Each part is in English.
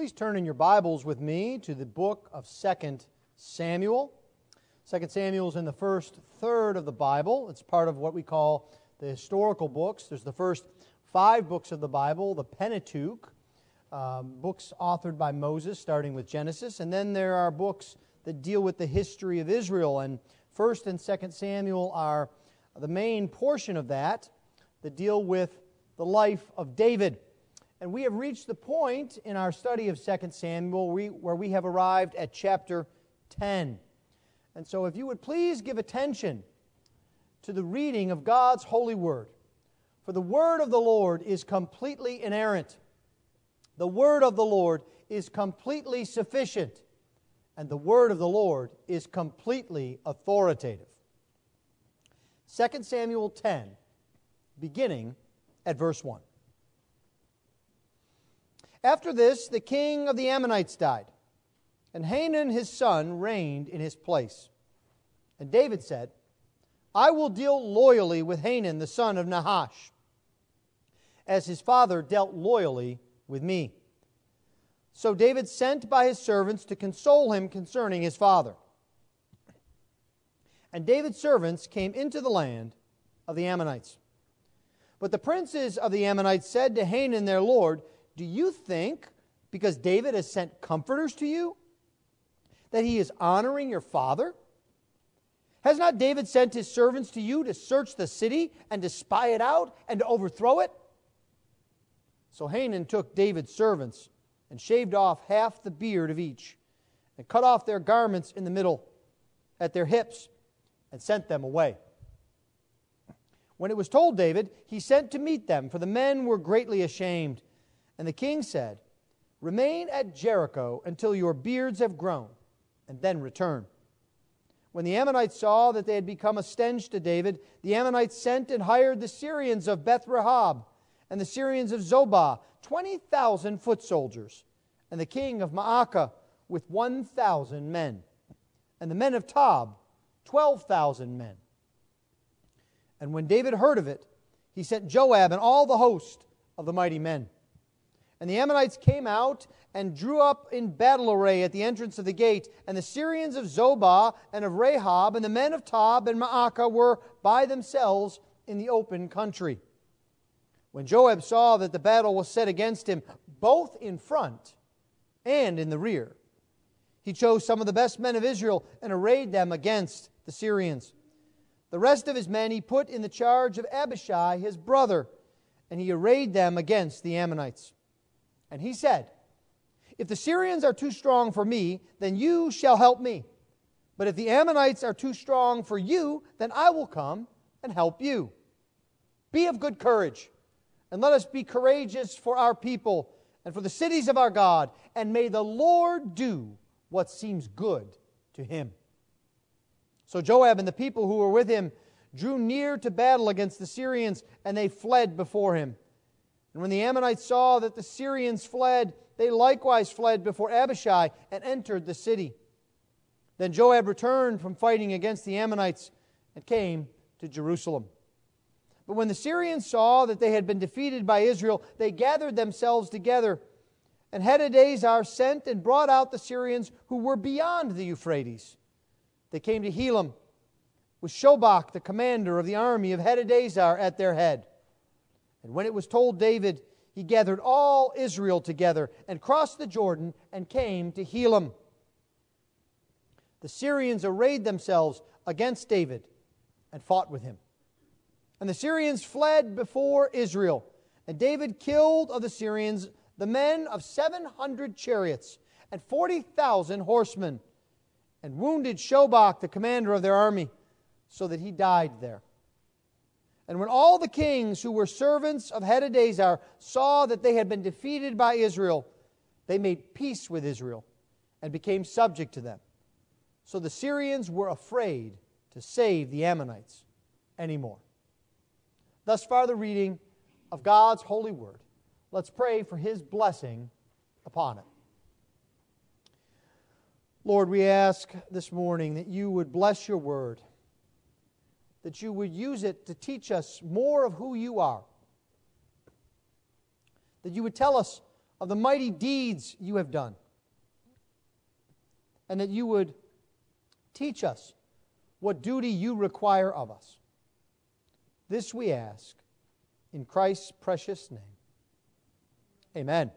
Please turn in your Bibles with me to the book of 2 Samuel. 2 Samuel is in the first third of the Bible. It's part of what we call the historical books. There's the first 5 books of the Bible, the Pentateuch, books authored by Moses, starting with Genesis. And then there are books that deal with the history of Israel. And 1 and 2 Samuel are the main portion of that that deal with the life of David. And we have reached the point in our study of 2 Samuel where we have arrived at chapter 10. And so if you would please give attention to the reading of God's holy word. For the word of the Lord is completely inerrant. The word of the Lord is completely sufficient. And the word of the Lord is completely authoritative. 2 Samuel 10, beginning at verse 1. After this, the king of the Ammonites died, and Hanun his son reigned in his place. And David said, I will deal loyally with Hanun the son of Nahash, as his father dealt loyally with me. So David sent by his servants to console him concerning his father. And David's servants came into the land of the Ammonites. But the princes of the Ammonites said to Hanun their lord, Do you think, because David has sent comforters to you, that he is honoring your father? Has not David sent his servants to you to search the city and to spy it out and to overthrow it? So Hanun took David's servants and shaved off half the beard of each and cut off their garments in the middle at their hips and sent them away. When it was told David, he sent to meet them, for the men were greatly ashamed. And the king said, Remain at Jericho until your beards have grown, and then return. When the Ammonites saw that they had become a stench to David, the Ammonites sent and hired the Syrians of Beth-rehob and the Syrians of Zobah, 20,000 foot soldiers, and the king of Maakah with 1,000 men, and the men of Tob, 12,000 men. And when David heard of it, he sent Joab and all the host of the mighty men. And the Ammonites came out and drew up in battle array at the entrance of the gate. And the Syrians of Zobah and of Rehob and the men of Tob and Maakah were by themselves in the open country. When Joab saw that the battle was set against him, both in front and in the rear, he chose some of the best men of Israel and arrayed them against the Syrians. The rest of his men he put in the charge of Abishai, his brother, and he arrayed them against the Ammonites. And he said, If the Syrians are too strong for me, then you shall help me. But if the Ammonites are too strong for you, then I will come and help you. Be of good courage, and let us be courageous for our people and for the cities of our God, and may the Lord do what seems good to him. So Joab and the people who were with him drew near to battle against the Syrians, and they fled before him. And when the Ammonites saw that the Syrians fled, they likewise fled before Abishai and entered the city. Then Joab returned from fighting against the Ammonites and came to Jerusalem. But when the Syrians saw that they had been defeated by Israel, they gathered themselves together. And Hadadezer sent and brought out the Syrians who were beyond the Euphrates. They came to Helam with Shobach, the commander of the army of Hadadezer, at their head. And when it was told David, he gathered all Israel together and crossed the Jordan and came to Helam. The Syrians arrayed themselves against David and fought with him. And the Syrians fled before Israel. And David killed of the Syrians the men of 700 chariots and 40,000 horsemen, and wounded Shobach, the commander of their army, so that he died there. And when all the kings who were servants of Hadadezer saw that they had been defeated by Israel, they made peace with Israel and became subject to them. So the Syrians were afraid to save the Ammonites anymore. Thus far the reading of God's holy word. Let's pray for his blessing upon it. Lord, we ask this morning that you would bless your word, that you would use it to teach us more of who you are, that you would tell us of the mighty deeds you have done, and that you would teach us what duty you require of us. This we ask in Christ's precious name. Amen.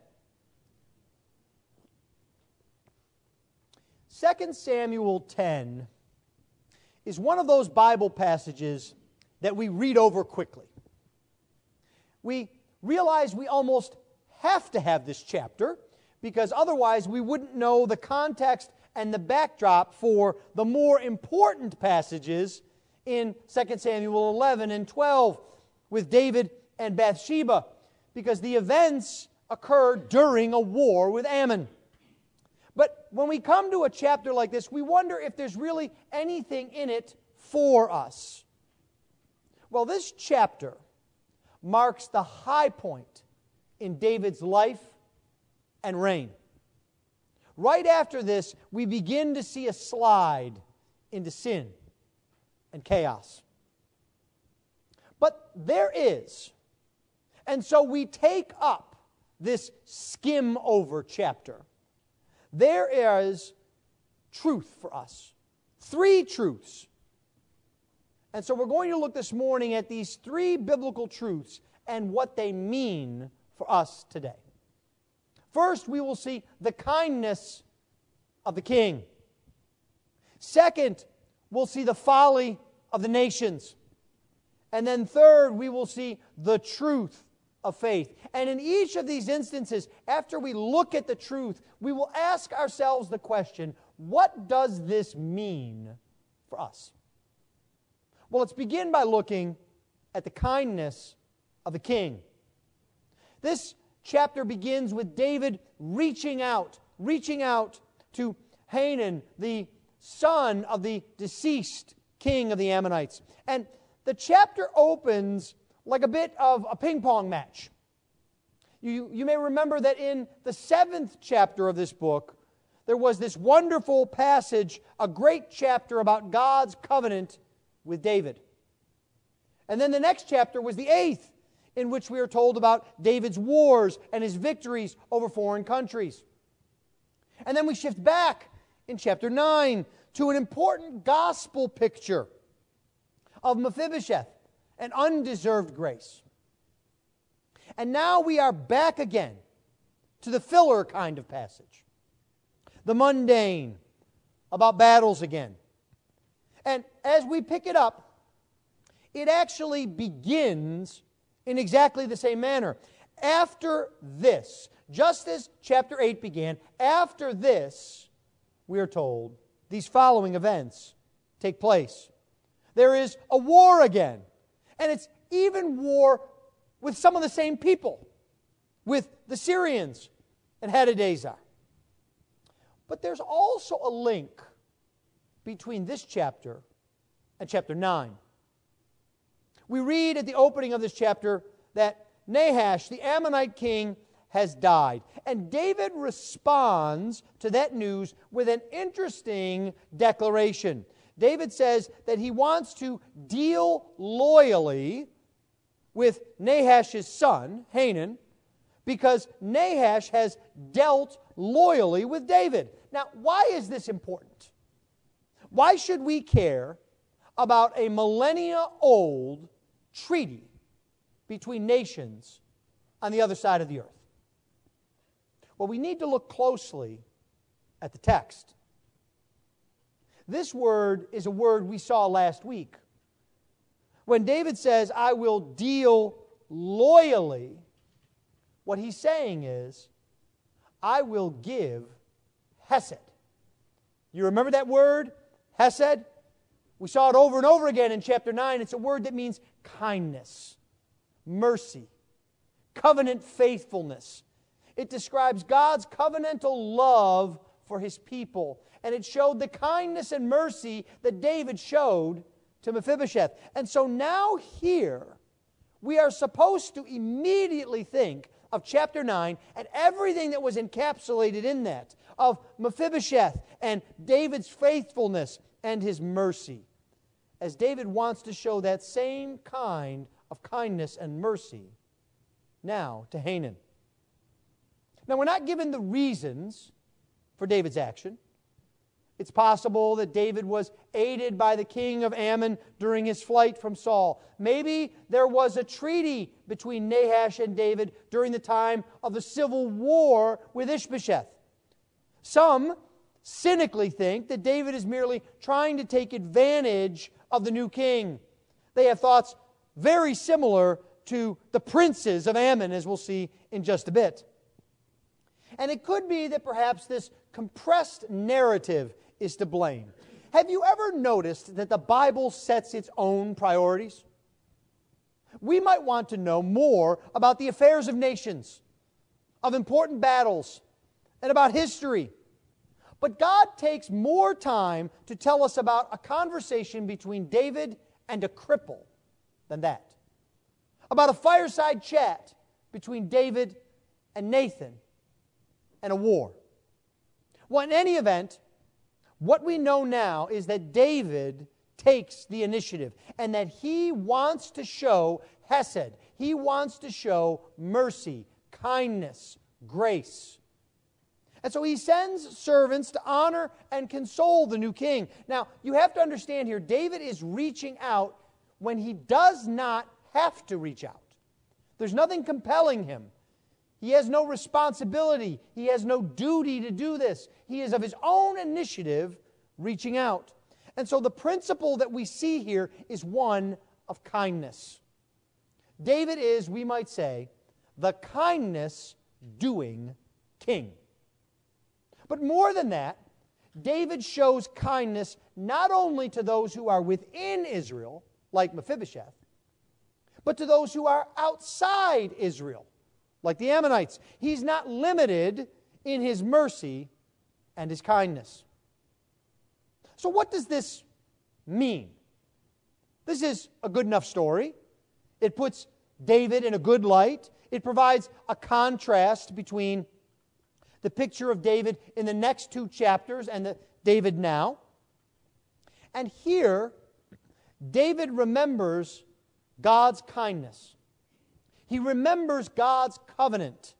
2 Samuel 10 is one of those Bible passages that we read over quickly. We realize we almost have to have this chapter because otherwise we wouldn't know the context and the backdrop for the more important passages in 2 Samuel 11 and 12 with David and Bathsheba, because the events occurred during a war with Ammon. But when we come to a chapter like this, we wonder if there's really anything in it for us. Well, this chapter marks the high point in David's life and reign. Right after this, we begin to see a slide into sin and chaos. But there is, and so we take up this skim-over chapter. There is truth for us. Three truths. And so we're going to look this morning at these three biblical truths and what they mean for us today. First, we will see the kindness of the king. Second, we'll see the folly of the nations. And then third, we will see the truth of faith. And in each of these instances, after we look at the truth, we will ask ourselves the question, what does this mean for us? Well, let's begin by looking at the kindness of the king. This chapter begins with David reaching out to Hanun, the son of the deceased king of the Ammonites. And the chapter opens like a bit of a ping-pong match. You may remember that in the 7th chapter of this book, there was this wonderful passage, a great chapter about God's covenant with David. And then the next chapter was the 8th, in which we are told about David's wars and his victories over foreign countries. And then we shift back in chapter 9 to an important gospel picture of Mephibosheth, an undeserved grace. And now we are back again to the filler kind of passage, the mundane, about battles again. And as we pick it up, it actually begins in exactly the same manner. After this, just as chapter 8 began, after this, we are told, these following events take place. There is a war again. And it's even war with some of the same people, with the Syrians and Hadadezer. But there's also a link between this chapter and chapter 9. We read at the opening of this chapter that Nahash, the Ammonite king, has died. And David responds to that news with an interesting declaration. David says that he wants to deal loyally with Nahash's son, Hanun, because Nahash has dealt loyally with David. Now, why is this important? Why should we care about a millennia-old treaty between nations on the other side of the earth? Well, we need to look closely at the text. This word is a word we saw last week. When David says, I will deal loyally, what he's saying is, I will give hesed. You remember that word, hesed? We saw it over and over again in chapter 9. It's a word that means kindness, mercy, covenant faithfulness. It describes God's covenantal love for His people. And it showed the kindness and mercy that David showed to Mephibosheth. And so now here, we are supposed to immediately think of chapter 9 and everything that was encapsulated in that, of Mephibosheth and David's faithfulness and his mercy, as David wants to show that same kind of kindness and mercy now to Hanun. Now, we're not given the reasons for David's action. It's possible that David was aided by the king of Ammon during his flight from Saul. Maybe there was a treaty between Nahash and David during the time of the civil war with Ish-bosheth. Some cynically think that David is merely trying to take advantage of the new king. They have thoughts very similar to the princes of Ammon, as we'll see in just a bit. And it could be that perhaps this compressed narrative is to blame. Have you ever noticed that the Bible sets its own priorities? We might want to know more about the affairs of nations, of important battles, and about history. But God takes more time to tell us about a conversation between David and a cripple than that. About a fireside chat between David and Nathan and a war. Well, in any event, what we know now is that David takes the initiative and that he wants to show hesed. He wants to show mercy, kindness, grace. And so he sends servants to honor and console the new king. Now, you have to understand here, David is reaching out when he does not have to reach out. There's nothing compelling him. He has no responsibility. He has no duty to do this. He is of his own initiative reaching out. And so the principle that we see here is one of kindness. David is, we might say, the kindness doing king. But more than that, David shows kindness not only to those who are within Israel, like Mephibosheth, but to those who are outside Israel, like the Ammonites. He's not limited in his mercy and his kindness. So what does this mean? This is a good enough story. It puts David in a good light. It provides a contrast between the picture of David in the next two chapters and the David now. And here, David remembers God's kindness. He remembers God's covenant,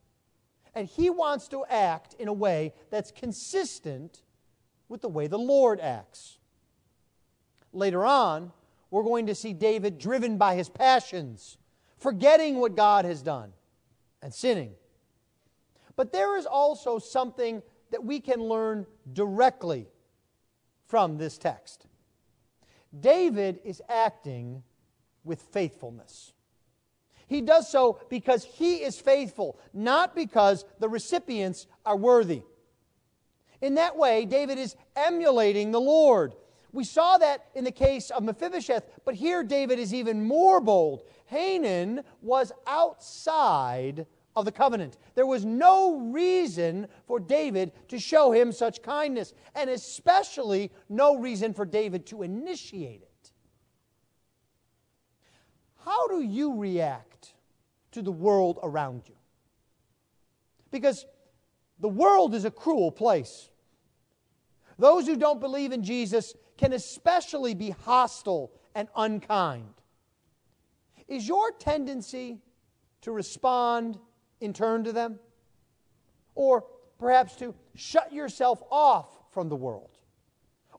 and he wants to act in a way that's consistent with the way the Lord acts. Later on, we're going to see David driven by his passions, forgetting what God has done and sinning. But there is also something that we can learn directly from this text. David is acting with faithfulness. He does so because he is faithful, not because the recipients are worthy. In that way, David is emulating the Lord. We saw that in the case of Mephibosheth, but here David is even more bold. Hanun was outside of the covenant. There was no reason for David to show him such kindness, and especially no reason for David to initiate it. How do you react to the world around you? Because the world is a cruel place. Those who don't believe in Jesus can especially be hostile and unkind. Is your tendency to respond in turn to them? Or perhaps to shut yourself off from the world?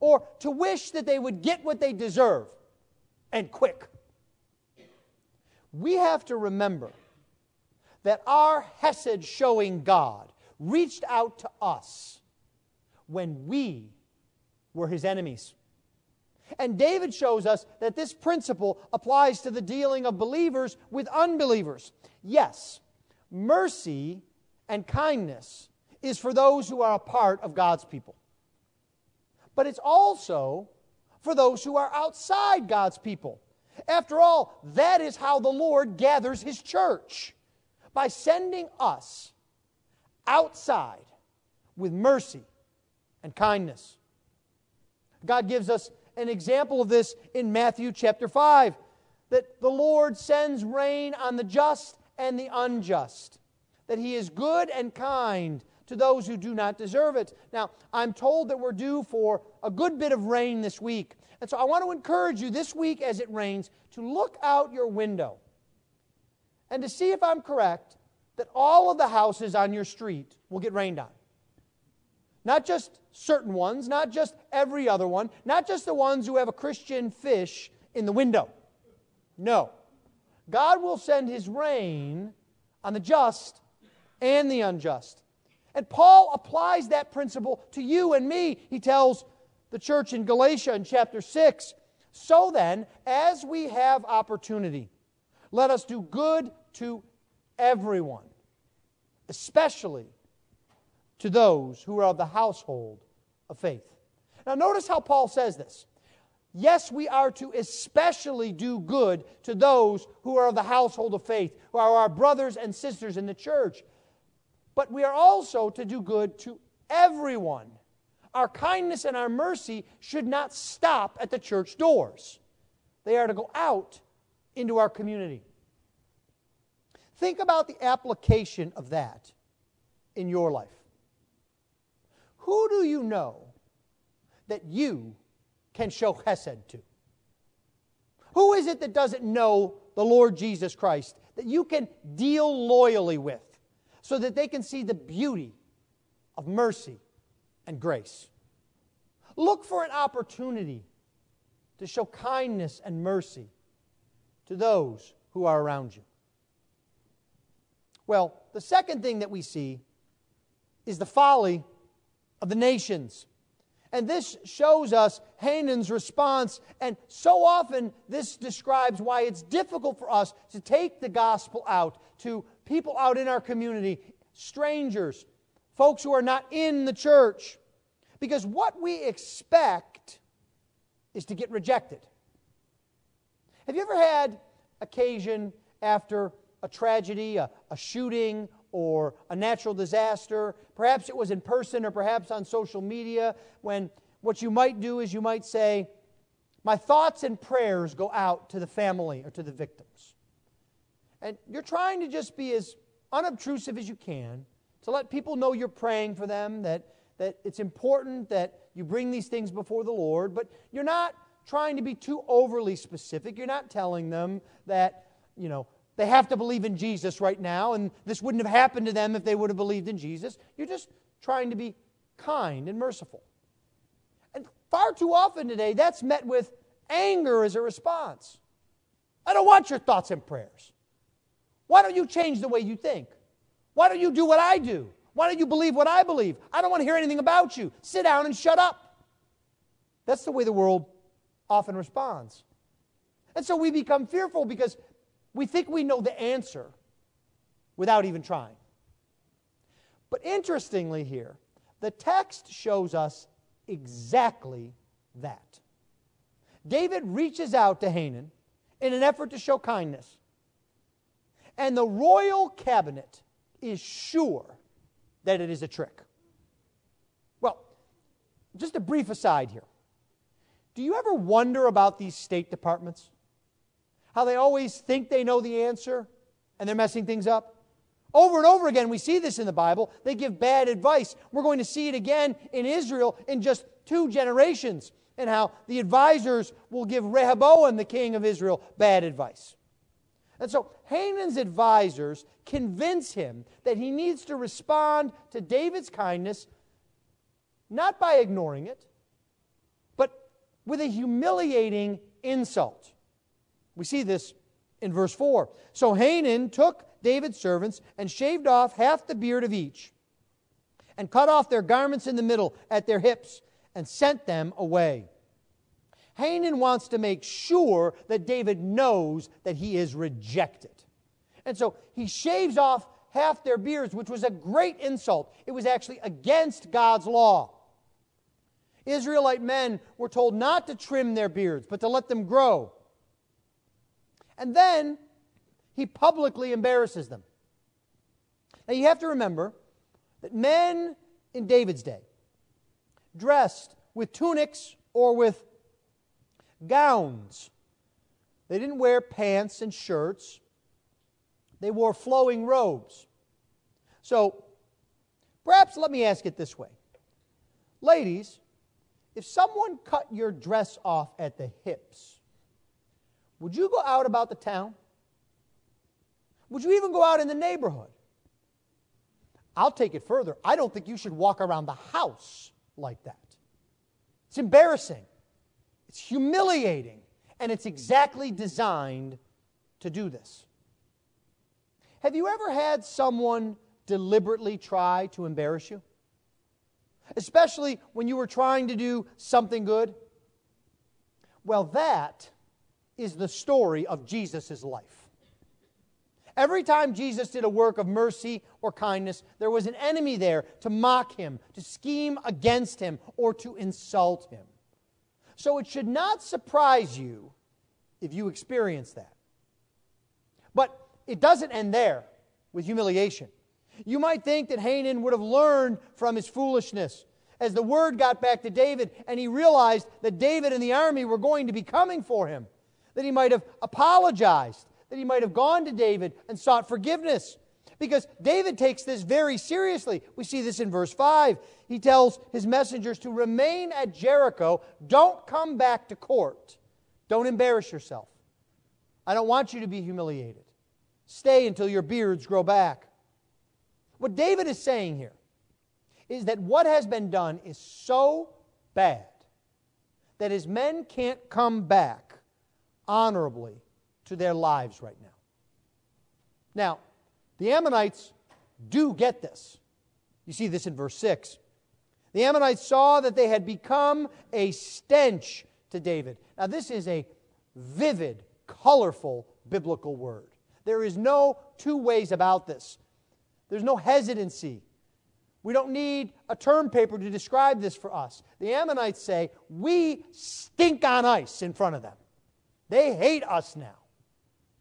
Or to wish that they would get what they deserve and quick? We have to remember that our hesed showing God reached out to us when we were his enemies. And David shows us that this principle applies to the dealing of believers with unbelievers. Yes, mercy and kindness is for those who are a part of God's people. But it's also for those who are outside God's people. After all, that is how the Lord gathers His church, by sending us outside with mercy and kindness. God gives us an example of this in Matthew chapter 5, that the Lord sends rain on the just and the unjust, that He is good and kind to those who do not deserve it. Now, I'm told that we're due for a good bit of rain this week. And so I want to encourage you this week as it rains to look out your window and to see if I'm correct that all of the houses on your street will get rained on. Not just certain ones, not just every other one, not just the ones who have a Christian fish in the window. No. God will send His rain on the just and the unjust. And Paul applies that principle to you and me. He tells the church in Galatia in chapter 6, so then, as we have opportunity, let us do good to everyone, especially to those who are of the household of faith. Now notice how Paul says this. Yes, we are to especially do good to those who are of the household of faith, who are our brothers and sisters in the church. But we are also to do good to everyone. Our kindness and our mercy should not stop at the church doors. They are to go out into our community. Think about the application of that in your life. Who do you know that you can show hesed to? Who is it that doesn't know the Lord Jesus Christ that you can deal loyally with so that they can see the beauty of mercy and grace? Look for an opportunity to show kindness and mercy to those who are around you. Well, the second thing that we see is the folly of the nations. And this shows us Hanun's response. And so often this describes why it's difficult for us to take the gospel out to people out in our community, strangers, folks who are not in the church. Because what we expect is to get rejected. Have you ever had occasion after a tragedy, a shooting, or a natural disaster, perhaps it was in person or perhaps on social media, when what you might do is you might say, my thoughts and prayers go out to the family or to the victims. And you're trying to just be as unobtrusive as you can to let people know you're praying for them, that it's important that you bring these things before the Lord, but you're not trying to be too overly specific. You're not telling them that, they have to believe in Jesus right now, and this wouldn't have happened to them if they would have believed in Jesus. You're just trying to be kind and merciful. And far too often today, that's met with anger as a response. I don't want your thoughts and prayers. Why don't you change the way you think? Why don't you do what I do? Why don't you believe what I believe? I don't want to hear anything about you. Sit down and shut up. That's the way the world often responds. And so we become fearful because we think we know the answer without even trying. But interestingly here, the text shows us exactly that. David reaches out to Hanun in an effort to show kindness. And the royal cabinet is sure that it is a trick. Well, just a brief aside here. Do you ever wonder about these State Departments? How they always think they know the answer and they're messing things up. Over and over again, we see this in the Bible. They give bad advice. We're going to see it again in Israel in just 2 generations, and how the advisors will give Rehoboam, the king of Israel, bad advice. And so Hanun's advisors convince him that he needs to respond to David's kindness, not by ignoring it, but with a humiliating insult. We see this in verse 4. So Hanun took David's servants and shaved off half the beard of each and cut off their garments in the middle at their hips and sent them away. Hanun wants to make sure that David knows that he is rejected. And so he shaves off half their beards, which was a great insult. It was actually against God's law. Israelite men were told not to trim their beards, but to let them grow. And then he publicly embarrasses them. Now you have to remember that men in David's day dressed with tunics or with gowns. They didn't wear pants and shirts. They wore flowing robes. So perhaps let me ask it this way. Ladies, if someone cut your dress off at the hips, would you go out about the town? Would you even go out in the neighborhood? I'll take it further. I don't think you should walk around the house like that. It's embarrassing. It's humiliating. And it's exactly designed to do this. Have you ever had someone deliberately try to embarrass you? Especially when you were trying to do something good? Well, that is the story of Jesus' life. Every time Jesus did a work of mercy or kindness, there was an enemy there to mock him, to scheme against him, or to insult him. So it should not surprise you if you experience that. But it doesn't end there with humiliation. You might think that Hanun would have learned from his foolishness as the word got back to David and he realized that David and the army were going to be coming for him, that he might have apologized, that he might have gone to David and sought forgiveness. Because David takes this very seriously. We see this in verse 5. He tells his messengers to remain at Jericho. Don't come back to court. Don't embarrass yourself. I don't want you to be humiliated. Stay until your beards grow back. What David is saying here is that what has been done is so bad that his men can't come back honorably to their lives right now. Now, the Ammonites do get this. You see this in verse 6. The Ammonites saw that they had become a stench to David. Now, this is a vivid, colorful biblical word. There is no two ways about this. There's no hesitancy. We don't need a term paper to describe this for us. The Ammonites say, we stink on ice in front of them. They hate us now.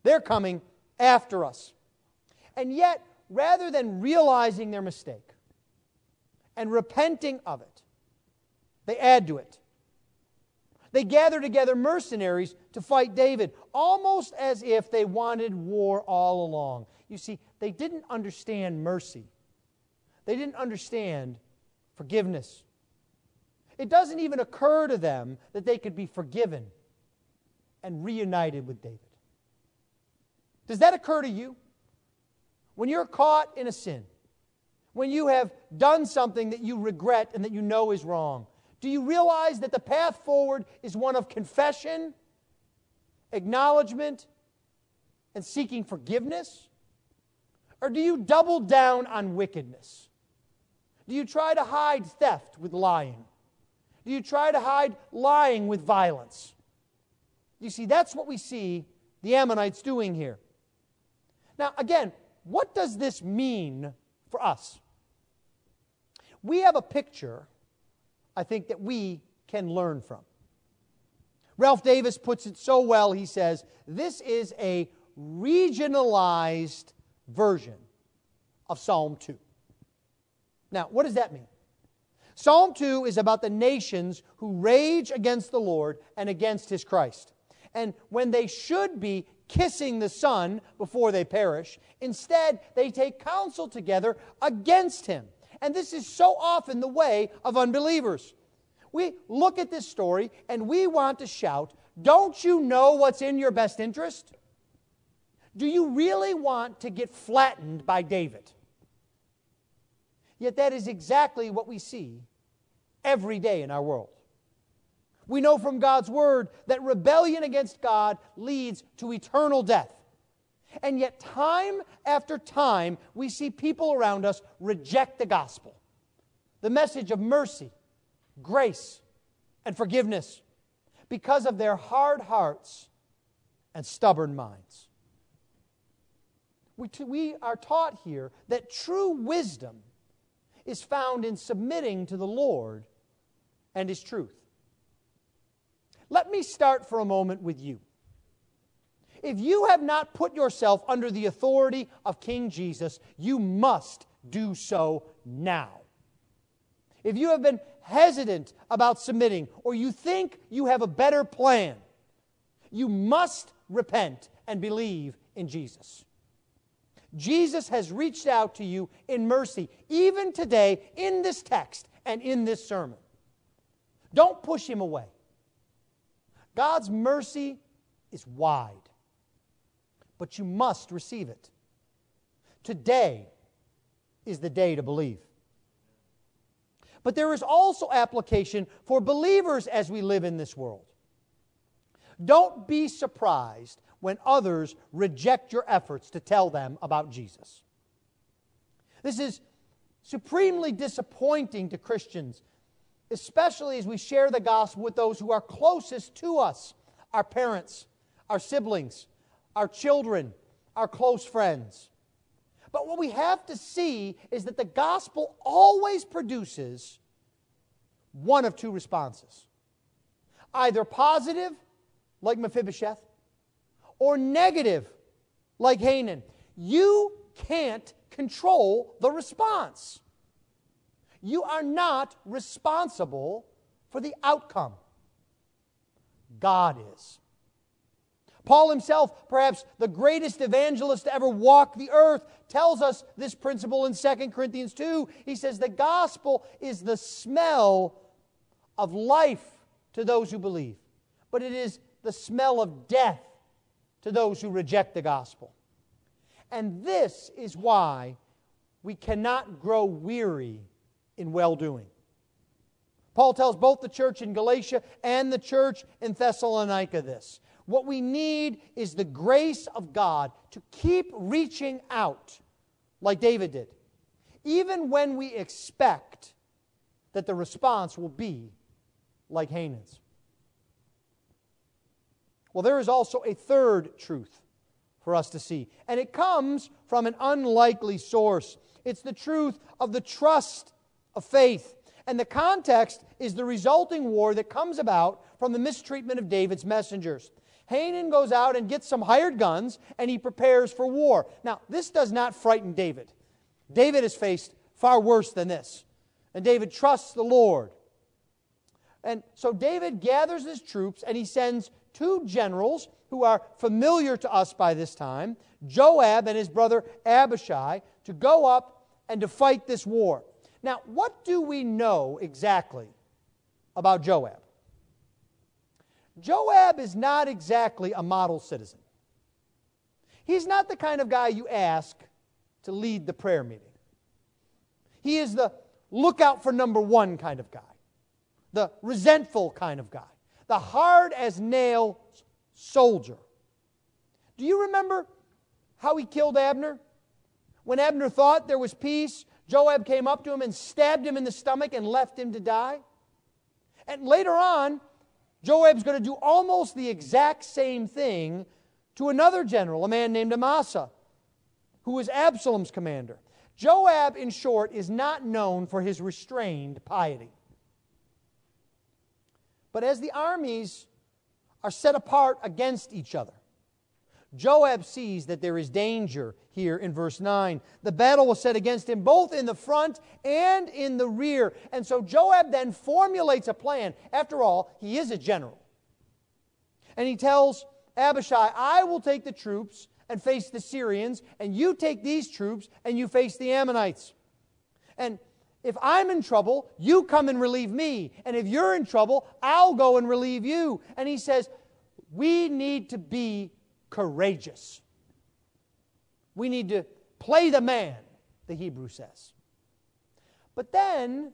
They're coming after us. And yet, rather than realizing their mistake and repenting of it, they add to it. They gather together mercenaries to fight David, almost as if they wanted war all along. You see, they didn't understand mercy. They didn't understand forgiveness. It doesn't even occur to them that they could be forgiven and reunited with David. Does that occur to you? When you're caught in a sin, when you have done something that you regret and that you know is wrong, do you realize that the path forward is one of confession, acknowledgement, and seeking forgiveness? Or do you double down on wickedness? Do you try to hide theft with lying? Do you try to hide lying with violence? You see, that's what we see the Ammonites doing here. Now, again, what does this mean for us? We have a picture, I think, that we can learn from. Ralph Davis puts it so well, he says, this is a regionalized version of Psalm 2. Now, what does that mean? Psalm 2 is about the nations who rage against the Lord and against His Christ. And when they should be kissing the Son before they perish, instead they take counsel together against Him. And this is so often the way of unbelievers. We look at this story and we want to shout, don't you know what's in your best interest? Do you really want to get flattened by David? Yet that is exactly what we see every day in our world. We know from God's Word that rebellion against God leads to eternal death. And yet time after time, we see people around us reject the gospel, the message of mercy, grace, and forgiveness because of their hard hearts and stubborn minds. We are taught here that true wisdom is found in submitting to the Lord and His truth. Let me start for a moment with you. If you have not put yourself under the authority of King Jesus, you must do so now. If you have been hesitant about submitting, or you think you have a better plan, you must repent and believe in Jesus. Jesus has reached out to you in mercy, even today in this text and in this sermon. Don't push Him away. God's mercy is wide, but you must receive it. Today, is the day to believe. But there is also application for believers as we live in this world. Don't be surprised when others reject your efforts to tell them about Jesus. This is supremely disappointing to Christians, especially as we share the gospel with those who are closest to us, our parents, our siblings, our children, our close friends. But what we have to see is that the gospel always produces one of two responses. Either positive, like Mephibosheth, or negative, like Hanun. You can't control the response. You are not responsible for the outcome. God is. Paul himself, perhaps the greatest evangelist to ever walk the earth, tells us this principle in 2 Corinthians 2. He says the gospel is the smell of life to those who believe, but it is the smell of death to those who reject the gospel. And this is why we cannot grow weary in well-doing. Paul tells both the church in Galatia and the church in Thessalonica this. What we need is the grace of God to keep reaching out like David did, even when we expect that the response will be like Hanun's. Well, there is also a third truth for us to see, and it comes from an unlikely source. It's the truth of the trust of faith, and the context is the resulting war that comes about from the mistreatment of David's messengers. Hanun goes out and gets some hired guns, and he prepares for war. Now, this does not frighten David. David has faced far worse than this. And David trusts the Lord. And so David gathers his troops, and he sends two generals who are familiar to us by this time, Joab and his brother Abishai, to go up and to fight this war. Now, what do we know exactly about Joab? Joab is not exactly a model citizen. He's not the kind of guy you ask to lead the prayer meeting. He is the look out for number one kind of guy, the resentful kind of guy, the hard-as-nails soldier. Do you remember how he killed Abner? When Abner thought there was peace, Joab came up to him and stabbed him in the stomach and left him to die. And later on, Joab's going to do almost the exact same thing to another general, a man named Amasa, who was Absalom's commander. Joab, in short, is not known for his restrained piety. But as the armies are set apart against each other, Joab sees that there is danger here in verse 9. The battle was set against him both in the front and in the rear. And so Joab then formulates a plan. After all, he is a general. And he tells Abishai, I will take the troops and face the Syrians, and you take these troops and you face the Ammonites. And if I'm in trouble, you come and relieve me. And if you're in trouble, I'll go and relieve you. And he says, we need to be courageous. We need to play the man, the Hebrew says. But then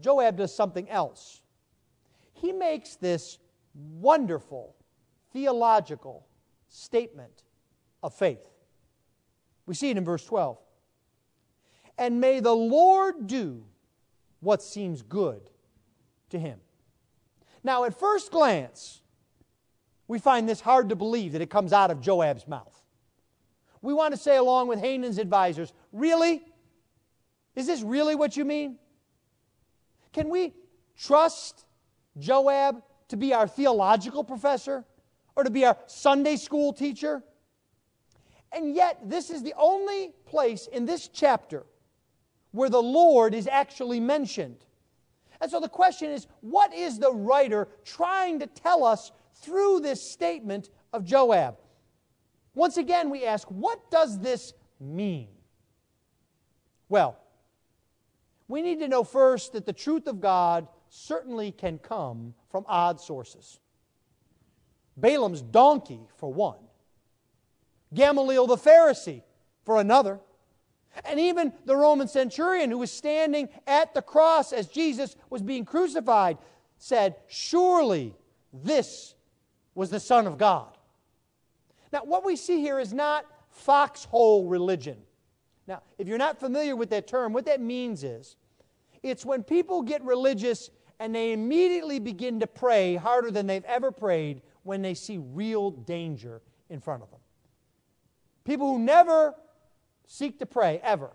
Joab does something else. He makes this wonderful theological statement of faith. We see it in verse 12. And may the Lord do what seems good to him. Now, at first glance, we find this hard to believe that it comes out of Joab's mouth. We want to say, along with Hanun's advisors, really? Is this really what you mean? Can we trust Joab to be our theological professor or to be our Sunday school teacher? And yet, this is the only place in this chapter where the Lord is actually mentioned. And so the question is, what is the writer trying to tell us through this statement of Joab? Once again, we ask, what does this mean? Well, we need to know first that the truth of God certainly can come from odd sources. Balaam's donkey, for one. Gamaliel the Pharisee, for another. And even the Roman centurion who was standing at the cross as Jesus was being crucified said, surely this was the Son of God. Now, what we see here is not foxhole religion. Now, if you're not familiar with that term, what that means is it's when people get religious and they immediately begin to pray harder than they've ever prayed when they see real danger in front of them. People who never seek to pray, ever.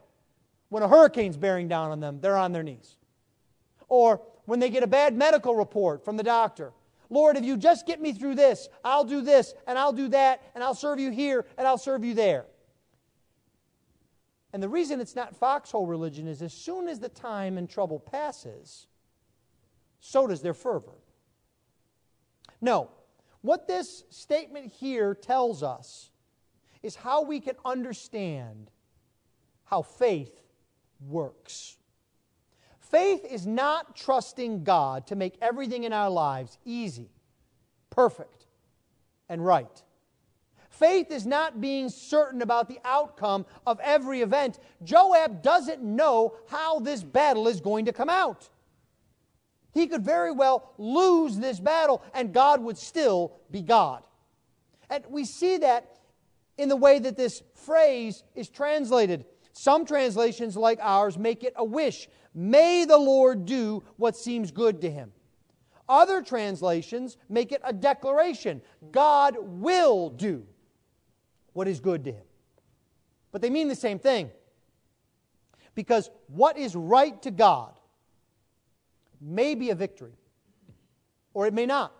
When a hurricane's bearing down on them, they're on their knees. Or when they get a bad medical report from the doctor. Lord, if you just get me through this, I'll do this, and I'll do that, and I'll serve you here, and I'll serve you there. And the reason it's not foxhole religion is as soon as the time and trouble passes, so does their fervor. No, what this statement here tells us is how we can understand how faith works. Faith is not trusting God to make everything in our lives easy, perfect, and right. Faith is not being certain about the outcome of every event. Joab doesn't know how this battle is going to come out. He could very well lose this battle, and God would still be God. And we see that in the way that this phrase is translated. Some translations, like ours, make it a wish. May the Lord do what seems good to him. Other translations make it a declaration. God will do what is good to him. But they mean the same thing. Because what is right to God may be a victory, or it may not.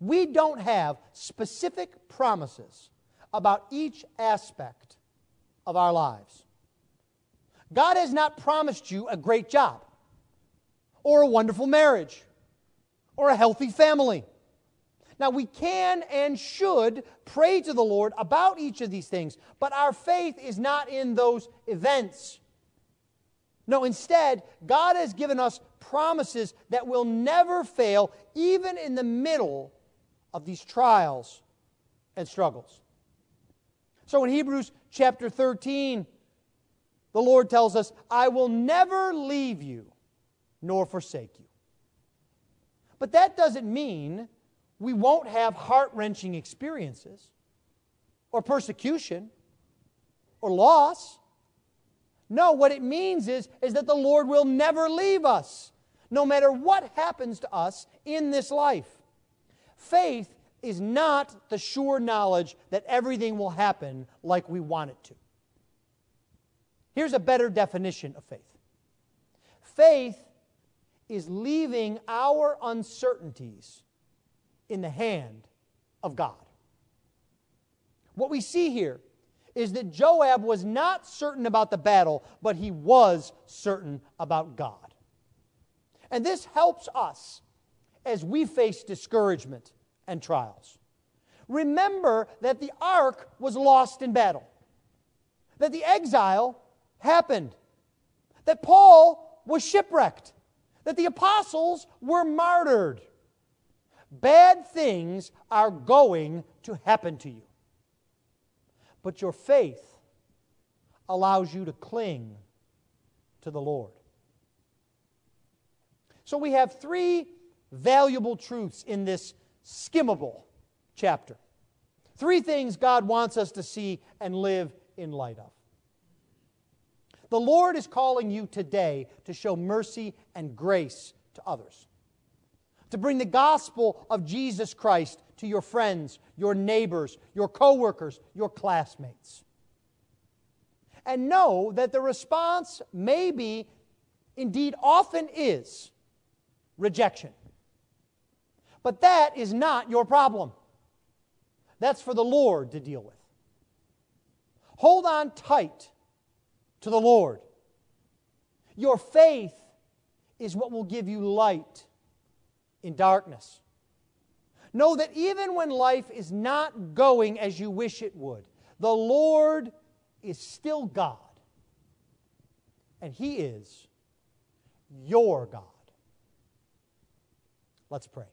We don't have specific promises about each aspect of our lives. God has not promised you a great job, or a wonderful marriage, or a healthy family. Now, we can and should pray to the Lord about each of these things, but our faith is not in those events. No, instead, God has given us promises that will never fail, even in the middle of these trials and struggles. So in Hebrews chapter 13, the Lord tells us, I will never leave you nor forsake you. But that doesn't mean we won't have heart-wrenching experiences or persecution or loss. No, what it means is that the Lord will never leave us, no matter what happens to us in this life. Faith is not the sure knowledge that everything will happen like we want it to. Here's a better definition of faith. Faith is leaving our uncertainties in the hand of God. What we see here is that Joab was not certain about the battle, but he was certain about God. And this helps us as we face discouragement and trials. Remember that the ark was lost in battle, that the exile happened, that Paul was shipwrecked, that the apostles were martyred. Bad things are going to happen to you. But your faith allows you to cling to the Lord. So we have three valuable truths in this skimmable chapter. Three things God wants us to see and live in light of. The Lord is calling you today to show mercy and grace to others, to bring the gospel of Jesus Christ to your friends, your neighbors, your coworkers, your classmates. And know that the response may be, indeed often is, rejection. But that is not your problem. That's for the Lord to deal with. Hold on tight to the Lord. Your faith is what will give you light in darkness. Know that even when life is not going as you wish it would, the Lord is still God, and He is your God. Let's pray.